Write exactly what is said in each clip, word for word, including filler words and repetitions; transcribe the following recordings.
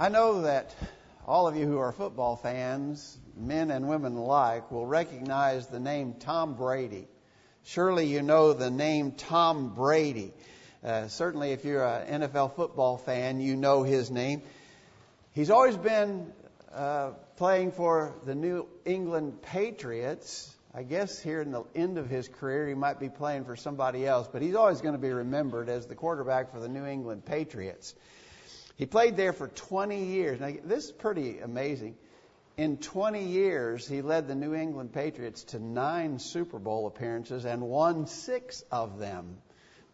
I know that all of you who are football fans, men and women alike, will recognize the name Tom Brady. Surely you know the name Tom Brady. Uh, certainly if you're an N F L football fan, you know his name. He's always been uh, playing for the New England Patriots. I guess here in the end of his career, he might be playing for somebody else, but he's always going to be remembered as the quarterback for the New England Patriots. He played there for twenty years. Now, this is pretty amazing. In twenty years, he led the New England Patriots to nine Super Bowl appearances and won six of them.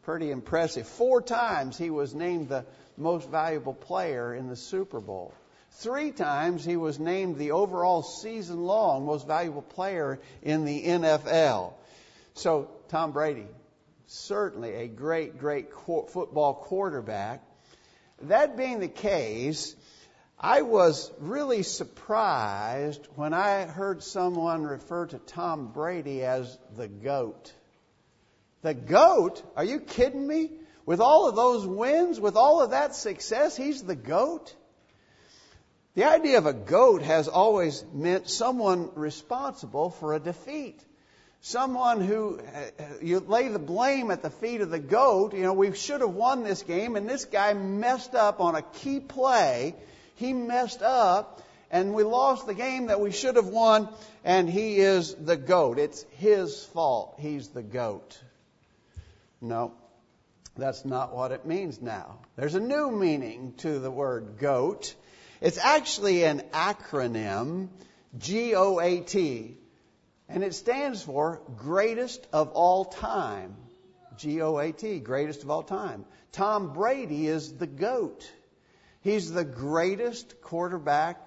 Pretty impressive. Four times he was named the most valuable player in the Super Bowl. Three times he was named the overall season-long most valuable player in the N F L. So Tom Brady, certainly a great, great football quarterback. That being the case, I was really surprised when I heard someone refer to Tom Brady as the GOAT. The GOAT? Are you kidding me? With all of those wins, with all of that success, he's the GOAT? The idea of a GOAT has always meant someone responsible for a defeat. Someone who, you lay the blame at the feet of the GOAT. You know, we should have won this game, and this guy messed up on a key play. He messed up, and we lost the game that we should have won, and he is the GOAT. It's his fault. He's the GOAT. No, that's not what it means now. There's a new meaning to the word GOAT. It's actually an acronym, G O A T. And it stands for greatest of all time. G O A T, greatest of all time. Tom Brady is the GOAT. He's the greatest quarterback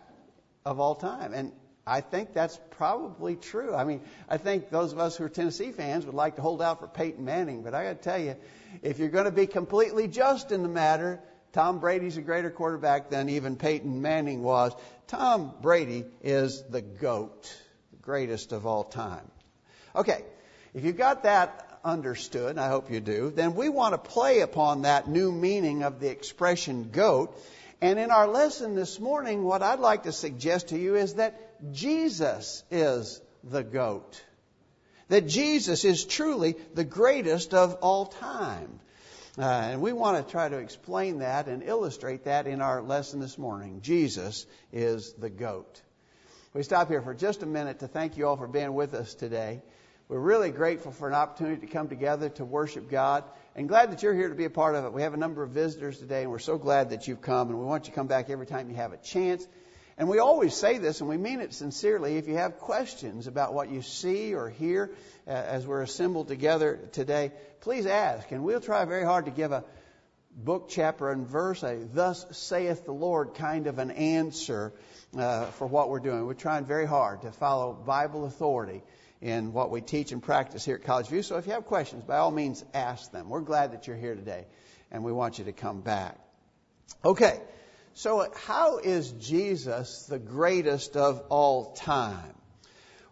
of all time. And I think that's probably true. I mean, I think those of us who are Tennessee fans would like to hold out for Peyton Manning. But I got to tell you, if you're going to be completely just in the matter, Tom Brady's a greater quarterback than even Peyton Manning was. Tom Brady is the GOAT. Greatest of all time. Okay, if you've got that understood, and I hope you do, then we want to play upon that new meaning of the expression GOAT. And in our lesson this morning, what I'd like to suggest to you is that Jesus is the GOAT. That Jesus is truly the greatest of all time. Uh, and we want to try to explain that and illustrate that in our lesson this morning. Jesus is the GOAT. We stop here for just a minute to thank you all for being with us today. We're really grateful for an opportunity to come together to worship God, and glad that you're here to be a part of it. We have a number of visitors today, and we're so glad that you've come, and we want you to come back every time you have a chance. And we always say this, and we mean it sincerely, if you have questions about what you see or hear uh, as we're assembled together today, please ask, and we'll try very hard to give a book, chapter, and verse, a thus saith the Lord kind of an answer uh, for what we're doing. We're trying very hard to follow Bible authority in what we teach and practice here at College View. So if you have questions, by all means, ask them. We're glad that you're here today, and we want you to come back. Okay, so how is Jesus the greatest of all time?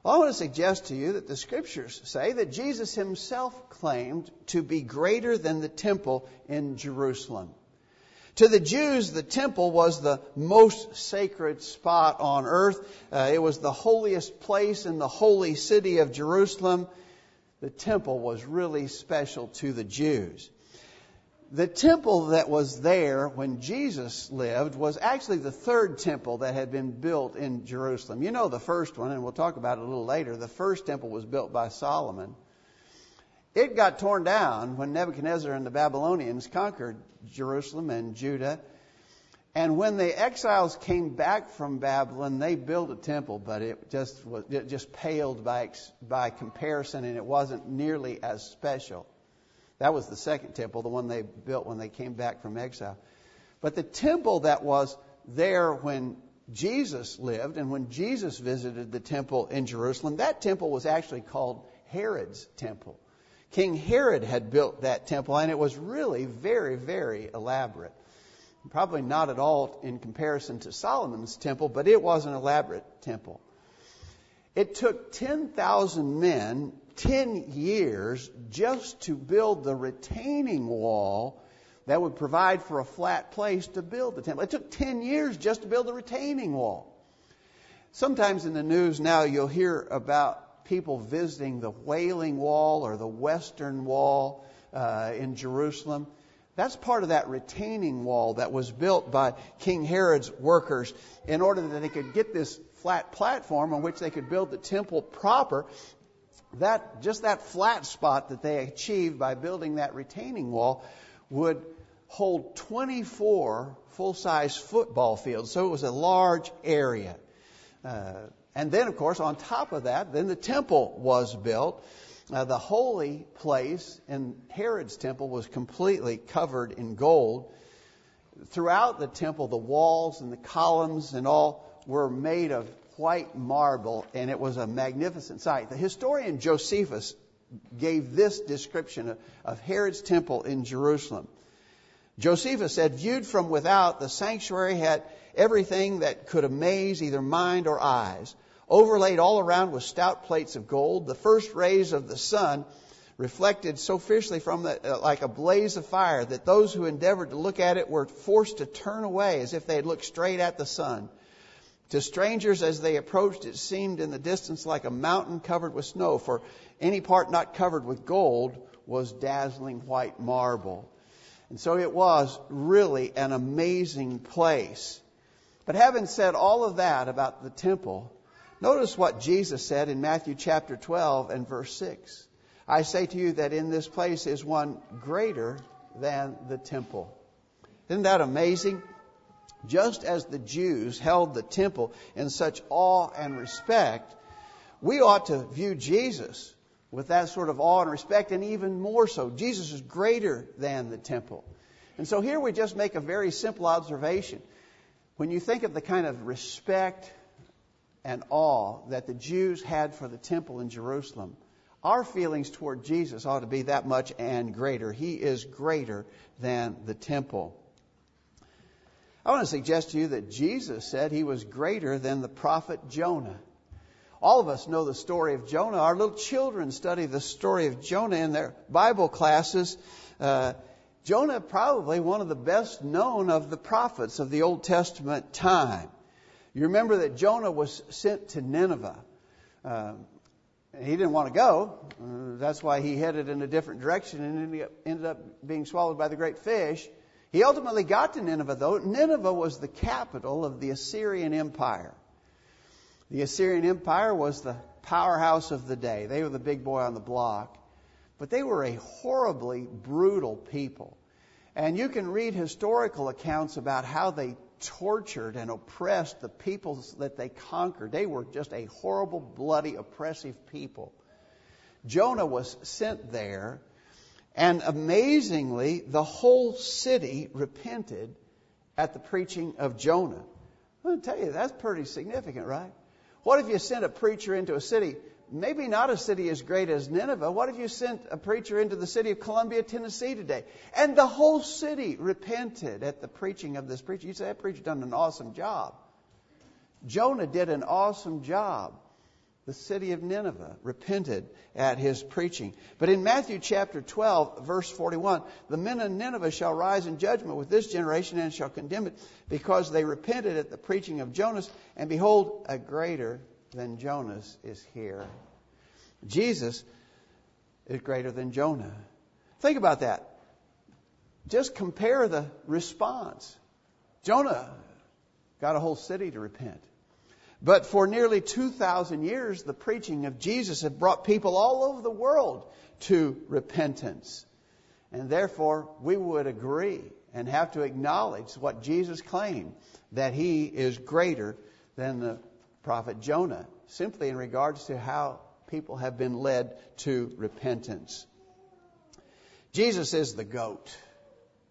Well, I want to suggest to you that the Scriptures say that Jesus himself claimed to be greater than the temple in Jerusalem. To the Jews, the temple was the most sacred spot on earth. Uh, it was the holiest place in the holy city of Jerusalem. The temple was really special to the Jews. The temple that was there when Jesus lived was actually the third temple that had been built in Jerusalem. You know the first one, and we'll talk about it a little later. The first temple was built by Solomon. It got torn down when Nebuchadnezzar and the Babylonians conquered Jerusalem and Judah. And when the exiles came back from Babylon, they built a temple, but it just was, it just paled by, by comparison, and it wasn't nearly as special. That was the second temple, the one they built when they came back from exile. But the temple that was there when Jesus lived and when Jesus visited the temple in Jerusalem, that temple was actually called Herod's temple. King Herod had built that temple, and it was really very, very elaborate. Probably not at all in comparison to Solomon's temple, but it was an elaborate temple. It took ten thousand men ten years just to build the retaining wall that would provide for a flat place to build the temple. It took ten years just to build the retaining wall. Sometimes in the news now you'll hear about people visiting the Wailing Wall or the Western Wall uh, in Jerusalem. That's part of that retaining wall that was built by King Herod's workers in order that they could get this flat platform on which they could build the temple proper. That, just that flat spot that they achieved by building that retaining wall would hold twenty-four full-size football fields. So it was a large area. Uh, and then, of course, on top of that, then the temple was built. Uh, the holy place in Herod's temple was completely covered in gold. Throughout the temple, the walls and the columns and all were made of white marble, and it was a magnificent sight. The historian Josephus gave this description of, of Herod's temple in Jerusalem. Josephus said, "Viewed from without, the sanctuary had everything that could amaze either mind or eyes. Overlaid all around with stout plates of gold, the first rays of the sun reflected so fiercely from the, uh, like a blaze of fire that those who endeavored to look at it were forced to turn away as if they had looked straight at the sun. To strangers as they approached, it seemed in the distance like a mountain covered with snow, for any part not covered with gold was dazzling white marble." And so it was really an amazing place. But having said all of that about the temple, notice what Jesus said in Matthew chapter twelve and verse six. "I say to you that in this place is one greater than the temple." Isn't that amazing? Just as the Jews held the temple in such awe and respect, we ought to view Jesus with that sort of awe and respect, and even more so. Jesus is greater than the temple. And so here we just make a very simple observation. When you think of the kind of respect and awe that the Jews had for the temple in Jerusalem, our feelings toward Jesus ought to be that much and greater. He is greater than the temple. I want to suggest to you that Jesus said he was greater than the prophet Jonah. All of us know the story of Jonah. Our little children study the story of Jonah in their Bible classes. Uh, Jonah, probably one of the best known of the prophets of the Old Testament time. You remember that Jonah was sent to Nineveh. Uh, he didn't want to go. Uh, that's why he headed in a different direction and ended up being swallowed by the great fish. He ultimately got to Nineveh, though. Nineveh was the capital of the Assyrian Empire. The Assyrian Empire was the powerhouse of the day. They were the big boy on the block. But they were a horribly brutal people. And you can read historical accounts about how they tortured and oppressed the peoples that they conquered. They were just a horrible, bloody, oppressive people. Jonah was sent there, and amazingly, the whole city repented at the preaching of Jonah. I'm going to tell you, that's pretty significant, right? What if you sent a preacher into a city, maybe not a city as great as Nineveh? What if you sent a preacher into the city of Columbia, Tennessee today? And the whole city repented at the preaching of this preacher. You say, that preacher done an awesome job. Jonah did an awesome job. The city of Nineveh repented at his preaching. But in Matthew chapter twelve, verse forty-one, "The men of Nineveh shall rise in judgment with this generation and shall condemn it, because they repented at the preaching of Jonas. And behold, a greater than Jonas is here." Jesus is greater than Jonah. Think about that. Just compare the response. Jonah got a whole city to repent. But for nearly two thousand years, the preaching of Jesus had brought people all over the world to repentance. And therefore, we would agree and have to acknowledge what Jesus claimed, that he is greater than the prophet Jonah, simply in regards to how people have been led to repentance. Jesus is the GOAT.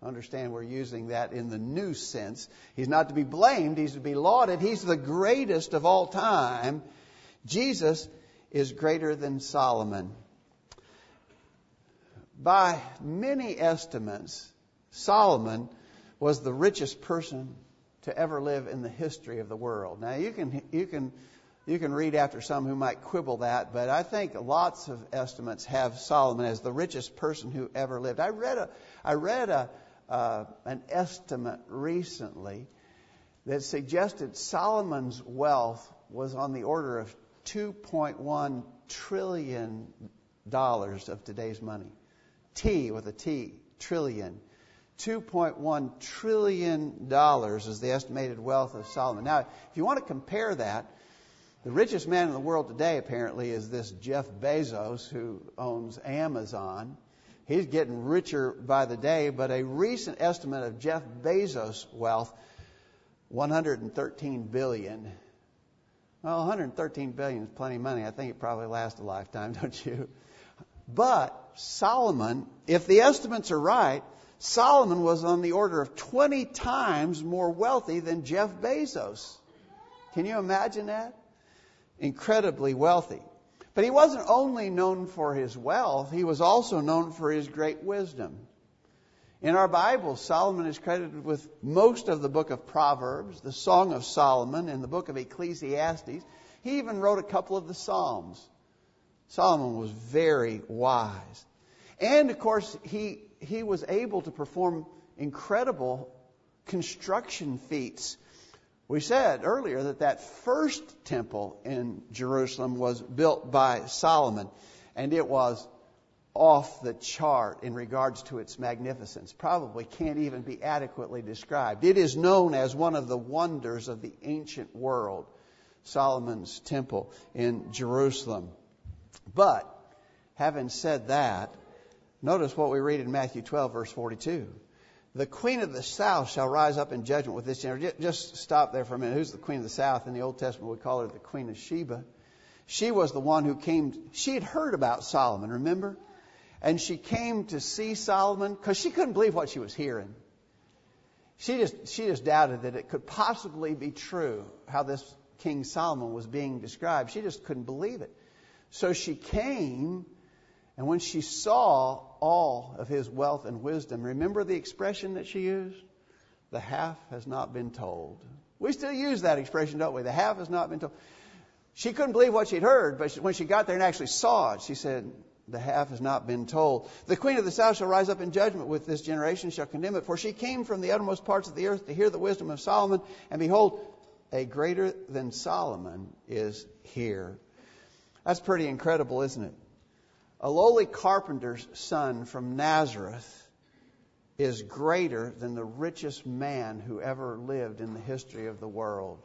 Understand, we're using that in the new sense. He's not to be blamed. He's to be lauded. He's the greatest of all time. Jesus is greater than Solomon. By many estimates, Solomon was the richest person to ever live in the history of the world. Now, you can you can you can read after some who might quibble that, but I think lots of estimates have Solomon as the richest person who ever lived. I read a I read a uh, an estimate recently that suggested Solomon's wealth was on the order of two point one trillion dollars of today's money. T with a T, trillion. two point one trillion dollars is the estimated wealth of Solomon. Now, if you want to compare that, the richest man in the world today apparently is this Jeff Bezos, who owns Amazon. He's getting richer by the day, but a recent estimate of Jeff Bezos' wealth, one hundred thirteen billion dollars. Well, one hundred thirteen billion dollars is plenty of money. I think it probably lasts a lifetime, don't you? But Solomon, if the estimates are right, Solomon was on the order of twenty times more wealthy than Jeff Bezos. Can you imagine that? Incredibly wealthy. But he wasn't only known for his wealth, he was also known for his great wisdom. In our Bible, Solomon is credited with most of the book of Proverbs, the Song of Solomon, and the book of Ecclesiastes. He even wrote a couple of the Psalms. Solomon was very wise. And, of course, he, he was able to perform incredible construction feats. We said earlier that that first temple in Jerusalem was built by Solomon, and it was off the chart in regards to its magnificence. Probably can't even be adequately described. It is known as one of the wonders of the ancient world, Solomon's temple in Jerusalem. But, having said that, notice what we read in Matthew twelve, verse forty-two. The queen of the south shall rise up in judgment with this generation. Just stop there for a minute. Who's the queen of the south? In the Old Testament, we call her the queen of Sheba. She was the one who came. She had heard about Solomon, remember? And she came to see Solomon because she couldn't believe what she was hearing. She just, she just doubted that it could possibly be true how this King Solomon was being described. She just couldn't believe it. So she came, and when she saw all of his wealth and wisdom, remember the expression that she used? The half has not been told. We still use that expression, don't we? The half has not been told. She couldn't believe what she'd heard, but when she got there and actually saw it, she said, the half has not been told. The queen of the south shall rise up in judgment with this generation, shall condemn it. For she came from the uttermost parts of the earth to hear the wisdom of Solomon. And behold, a greater than Solomon is here. That's pretty incredible, isn't it? A lowly carpenter's son from Nazareth is greater than the richest man who ever lived in the history of the world.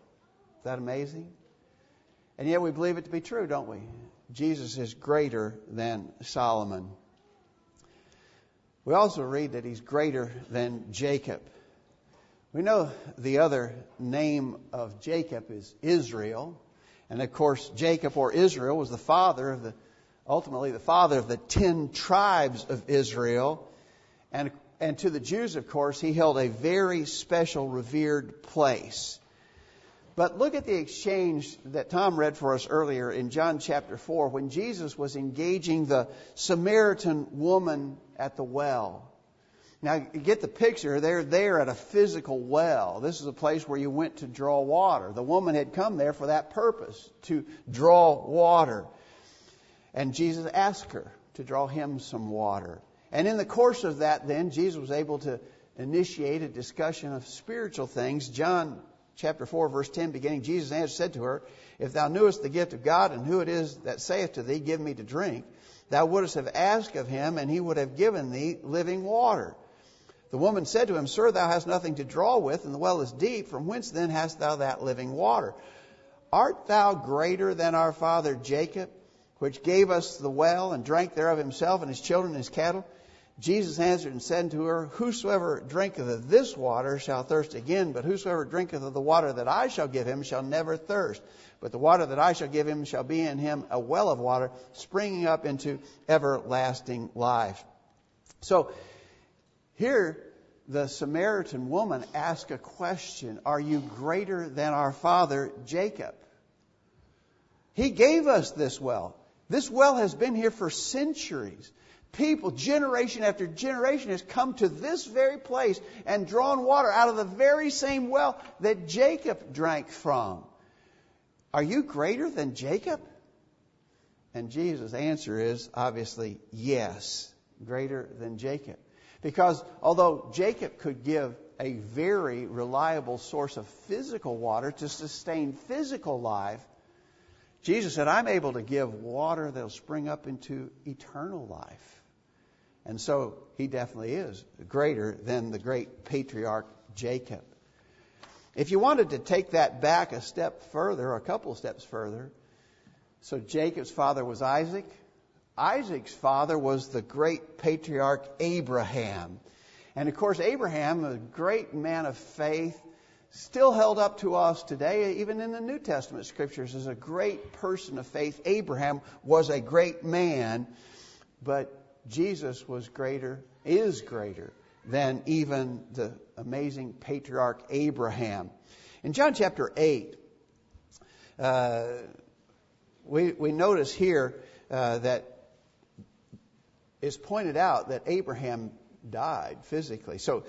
Is that amazing? And yet we believe it to be true, don't we? Jesus is greater than Solomon. We also read that he's greater than Jacob. We know the other name of Jacob is Israel. And, of course, Jacob, or Israel, was the father of the, ultimately the father of the ten tribes of Israel. And, and to the Jews, of course, he held a very special, revered place. But look at the exchange that Tom read for us earlier in John chapter four when Jesus was engaging the Samaritan woman at the well. Now, get the picture. They're there at a physical well. This is a place where you went to draw water. The woman had come there for that purpose, to draw water. And Jesus asked her to draw him some water. And in the course of that, then, Jesus was able to initiate a discussion of spiritual things. John chapter four, verse ten, beginning, Jesus answered, said to her, if thou knewest the gift of God and who it is that saith to thee, give me to drink, thou wouldest have asked of him, and he would have given thee living water. The woman said to him, sir, thou hast nothing to draw with, and the well is deep. From whence then hast thou that living water? Art thou greater than our father Jacob, which gave us the well, and drank thereof himself, and his children, and his cattle? Jesus answered and said to her, whosoever drinketh of this water shall thirst again, but whosoever drinketh of the water that I shall give him shall never thirst. But the water that I shall give him shall be in him a well of water, springing up into everlasting life. So here the Samaritan woman asks a question. Are you greater than our father Jacob? He gave us this well. This well has been here for centuries. People, generation after generation, has come to this very place and drawn water out of the very same well that Jacob drank from. Are you greater than Jacob? And Jesus' answer is obviously yes, greater than Jacob. Because although Jacob could give a very reliable source of physical water to sustain physical life, Jesus said, I'm able to give water that'll spring up into eternal life. And so he definitely is greater than the great patriarch Jacob. If you wanted to take that back a step further, or a couple of steps further, so Jacob's father was Isaac. Isaac's father was the great patriarch Abraham. And of course, Abraham, a great man of faith, still held up to us today, even in the New Testament scriptures, as a great person of faith. Abraham was a great man, but Jesus was greater, is greater than even the amazing patriarch Abraham. In John chapter eight, uh, we, we notice here uh, that it's pointed out that Abraham died physically. So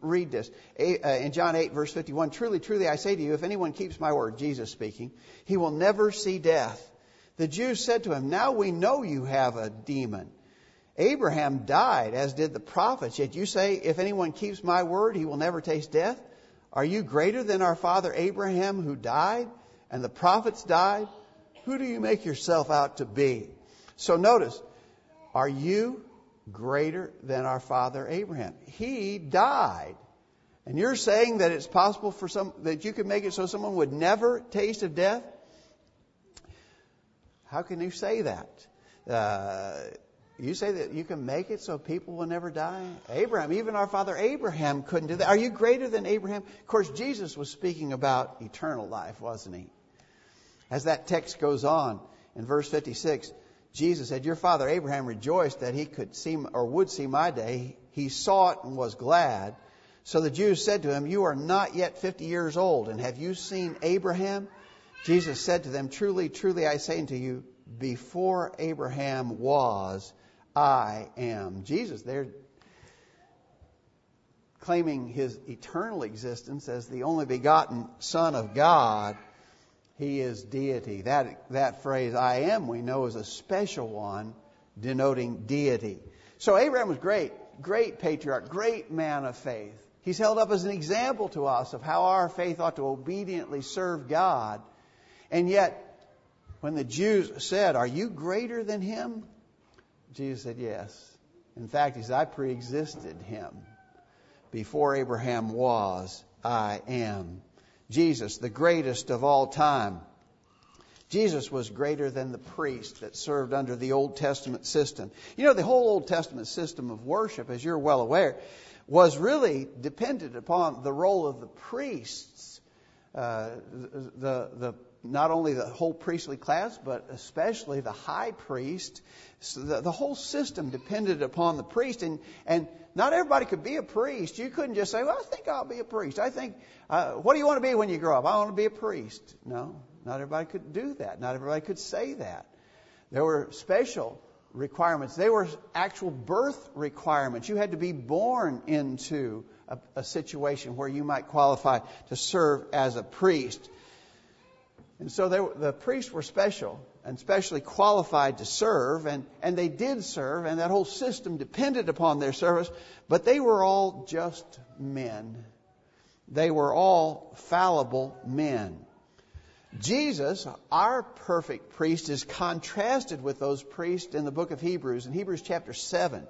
read this. In John eight, verse fifty-one, truly, truly, I say to you, if anyone keeps my word, Jesus speaking, he will never see death. The Jews said to him, now we know you have a demon. Abraham died, as did the prophets. Yet you say, if anyone keeps my word, he will never taste death. Are you greater than our father Abraham, who died, and the prophets died? Who do you make yourself out to be? So notice, are you greater than our father Abraham? He died. And you're saying that it's possible for some, that you could make it so someone would never taste of death? How can you say that? Uh, you say that you can make it so people will never die? Abraham, even our father Abraham couldn't do that. Are you greater than Abraham? Of course, Jesus was speaking about eternal life, wasn't he? As that text goes on in verse fifty-six, Jesus said, your father Abraham rejoiced that he could see or would see my day. He saw it and was glad. So the Jews said to him, you are not yet fifty years old, and have you seen Abraham? Jesus said to them, truly, truly, I say unto you, before Abraham was, I am. Jesus, they're claiming his eternal existence as the only begotten Son of God. He is deity. That that phrase, I am, we know is a special one denoting deity. So Abraham was great, great patriarch, great man of faith. He's held up as an example to us of how our faith ought to obediently serve God. And yet, when the Jews said, are you greater than him? Jesus said, yes. In fact, he said, I preexisted him. Before Abraham was, I am. Jesus, the greatest of all time. Jesus was greater than the priest that served under the Old Testament system. You know, the whole Old Testament system of worship, as you're well aware, was really dependent upon the role of the priests. Uh, the, the, not only the whole priestly class, but especially the high priest. So the, the whole system depended upon the priest. And, and not everybody could be a priest. You couldn't just say, well, I think I'll be a priest. I think, uh, what do you want to be when you grow up? I want to be a priest. No, not everybody could do that. Not everybody could say that. There were special requirements. They were actual birth requirements. You had to be born into a, a situation where you might qualify to serve as a priest. And so they, the priests were special and specially qualified to serve, and, and they did serve, and that whole system depended upon their service, but they were all just men. They were all fallible men. Jesus, our perfect priest, is contrasted with those priests in the book of Hebrews. In Hebrews chapter seven,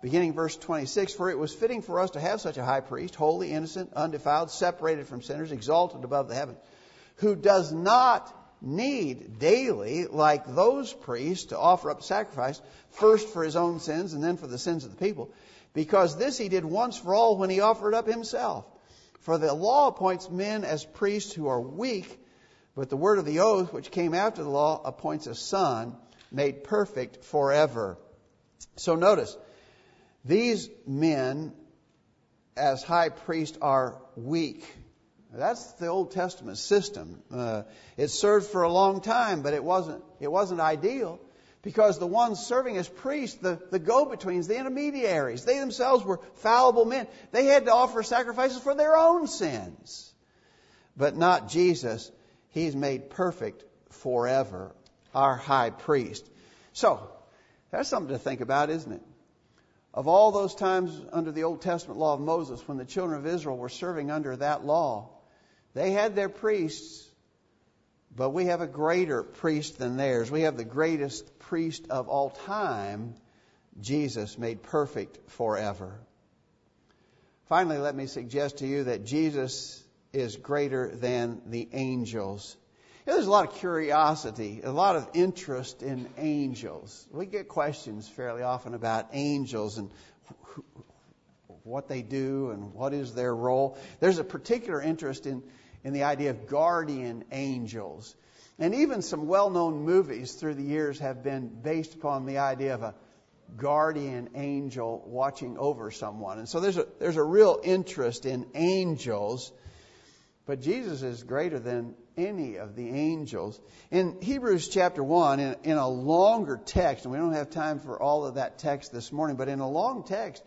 beginning verse twenty-six, for it was fitting for us to have such a high priest, holy, innocent, undefiled, separated from sinners, exalted above the heavens, who does not need daily, like those priests, to offer up sacrifice, first for his own sins and then for the sins of the people. Because this he did once for all when he offered up himself. For the law appoints men as priests who are weak, but the word of the oath, which came after the law, appoints a son made perfect forever. So notice, these men as high priests are weak. That's the Old Testament system. Uh, it served for a long time, but it wasn't it wasn't ideal, because the ones serving as priests, the, the go-betweens, the intermediaries, they themselves were fallible men. They had to offer sacrifices for their own sins. But not Jesus. He's made perfect forever, our high priest. So, that's something to think about, isn't it? Of all those times under the Old Testament law of Moses, when the children of Israel were serving under that law, they had their priests, but we have a greater priest than theirs. We have the greatest priest of all time, Jesus, made perfect forever. Finally, let me suggest to you that Jesus is greater than the angels. You know, there's a lot of curiosity, a lot of interest in angels. We get questions fairly often about angels and who, what they do and what is their role. There's a particular interest in, in the idea of guardian angels. And even some well-known movies through the years have been based upon the idea of a guardian angel watching over someone. And so there's a, there's a real interest in angels. But Jesus is greater than any of the angels. In Hebrews chapter one, in, in a longer text, and we don't have time for all of that text this morning, but in a long text,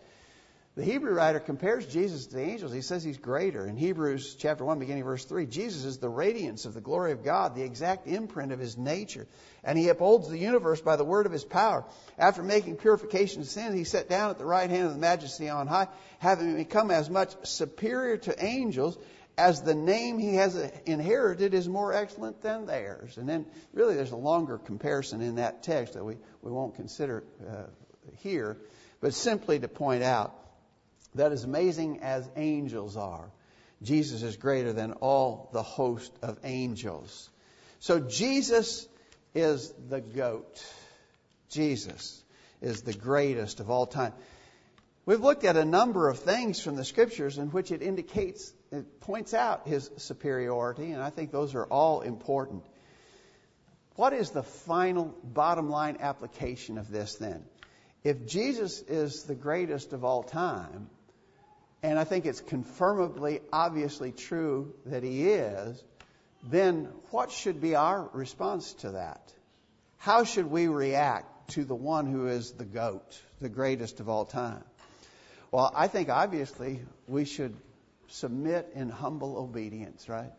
the Hebrew writer compares Jesus to the angels. He says he's greater. In Hebrews chapter one, beginning verse three, Jesus is the radiance of the glory of God, the exact imprint of his nature. And he upholds the universe by the word of his power. After making purification of sin, he sat down at the right hand of the majesty on high, having become as much superior to angels as the name he has inherited is more excellent than theirs. And then really there's a longer comparison in that text that we, we won't consider uh, here, but simply to point out that as amazing as angels are, Jesus is greater than all the host of angels. So Jesus is the GOAT. Jesus is the greatest of all time. We've looked at a number of things from the Scriptures in which it indicates, it points out his superiority, and I think those are all important. What is the final bottom line application of this then? If Jesus is the greatest of all time, and I think it's confirmably, obviously true that he is, then what should be our response to that? How should we react to the one who is the GOAT, the greatest of all time? Well, I think obviously we should submit in humble obedience, right?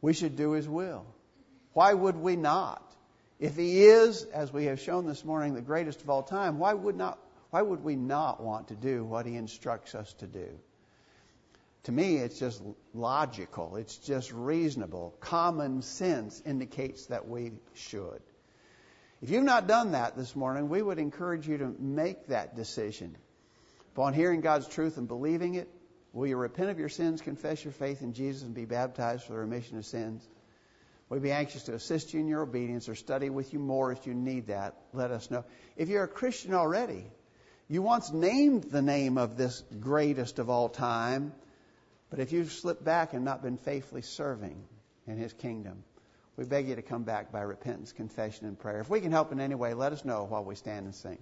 We should do his will. Why would we not? If he is, as we have shown this morning, the greatest of all time, why would not? Why would we not want to do what he instructs us to do? To me, it's just logical. It's just reasonable. Common sense indicates that we should. If you've not done that this morning, we would encourage you to make that decision. Upon hearing God's truth and believing it, will you repent of your sins, confess your faith in Jesus, and be baptized for the remission of sins? We'd be anxious to assist you in your obedience or study with you more if you need that. Let us know. If you're a Christian already, you once named the name of this greatest of all time, but if you've slipped back and not been faithfully serving in his kingdom, we beg you to come back by repentance, confession, and prayer. If we can help in any way, let us know while we stand and sing.